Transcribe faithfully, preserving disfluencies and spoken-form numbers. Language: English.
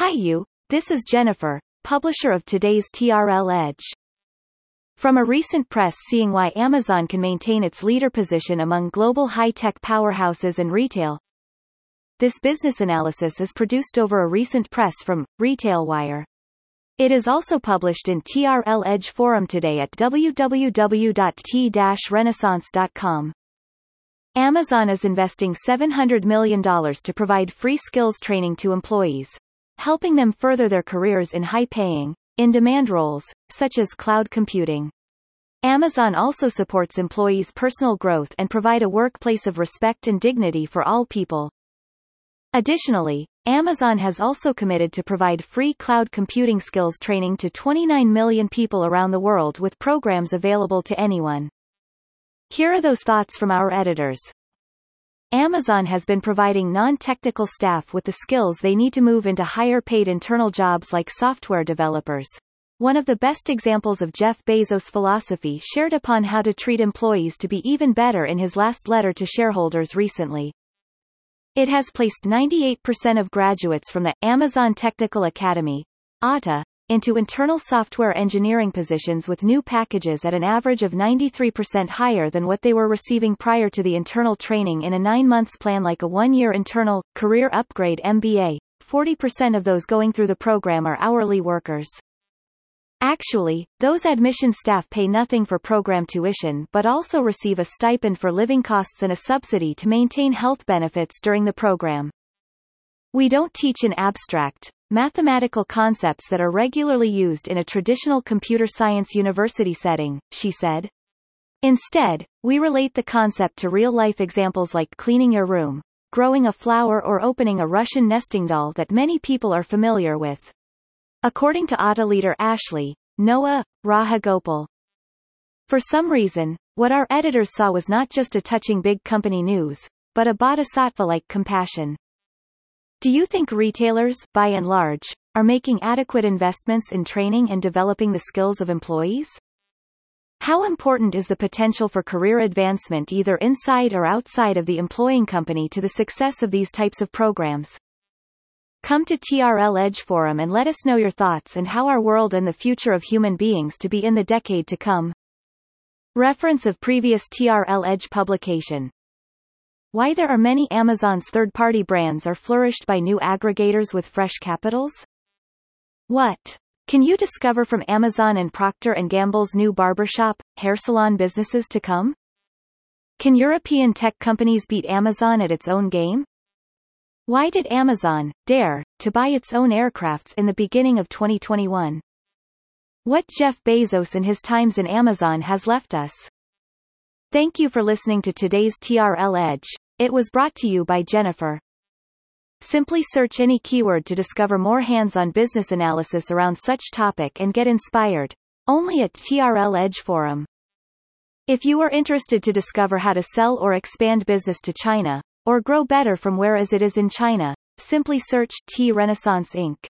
Hi you, this is Jennifer, publisher of today's T R L Edge. From a recent press seeing why Amazon can maintain its leader position among global high-tech powerhouses and retail. This business analysis is produced over a recent press from RetailWire. It is also published in T R L Edge Forum today at w w w dot t dash renaissance dot com. Amazon is investing seven hundred million dollars to provide free skills training to employees, helping them further their careers in high-paying, in-demand roles, such as cloud computing. Amazon also supports employees' personal growth and provide a workplace of respect and dignity for all people. Additionally, Amazon has also committed to provide free cloud computing skills training to twenty-nine million people around the world with programs available to anyone. Here are those thoughts from our editors. Amazon has been providing non-technical staff with the skills they need to move into higher-paid internal jobs like software developers. One of the best examples of Jeff Bezos' philosophy shared upon how to treat employees to be even better in his last letter to shareholders recently. It has placed ninety-eight percent of graduates from the Amazon Technical Academy (A T A) into internal software engineering positions with new packages at an average of ninety-three percent higher than what they were receiving prior to the internal training in a nine months plan like a one year internal career upgrade M B A. forty percent of those going through the program are hourly workers. Actually, those admission staff pay nothing for program tuition but also receive a stipend for living costs and a subsidy to maintain health benefits during the program. We don't teach in abstract, mathematical concepts that are regularly used in a traditional computer science university setting, she said. Instead, we relate the concept to real-life examples like cleaning your room, growing a flower or opening a Russian nesting doll that many people are familiar with. According to A T A leader Ashley Noah Raghavopal. For some reason, what our editors saw was not just a touching big company news, but a bodhisattva-like compassion. Do you think retailers, by and large, are making adequate investments in training and developing the skills of employees? How important is the potential for career advancement either inside or outside of the employing company to the success of these types of programs? Come to T R L Edge Forum and let us know your thoughts and how our world and the future of human beings to be in the decade to come. Reference of previous T R L Edge publication. Why there are many Amazon's third-party brands are flourished by new aggregators with fresh capitals? What can you discover from Amazon and Procter and Gamble's new barbershop, hair salon businesses to come? Can European tech companies beat Amazon at its own game? Why did Amazon dare to buy its own aircrafts in the beginning of twenty twenty-one? What Jeff Bezos and his times in Amazon has left us? Thank you for listening to today's T R L Edge. It was brought to you by Jennifer. Simply search any keyword to discover more hands-on business analysis around such topic and get inspired. Only at T R L Edge Forum. If you are interested to discover how to sell or expand business to China, or grow better from where as it is in China, simply search T-Renaissance Incorporated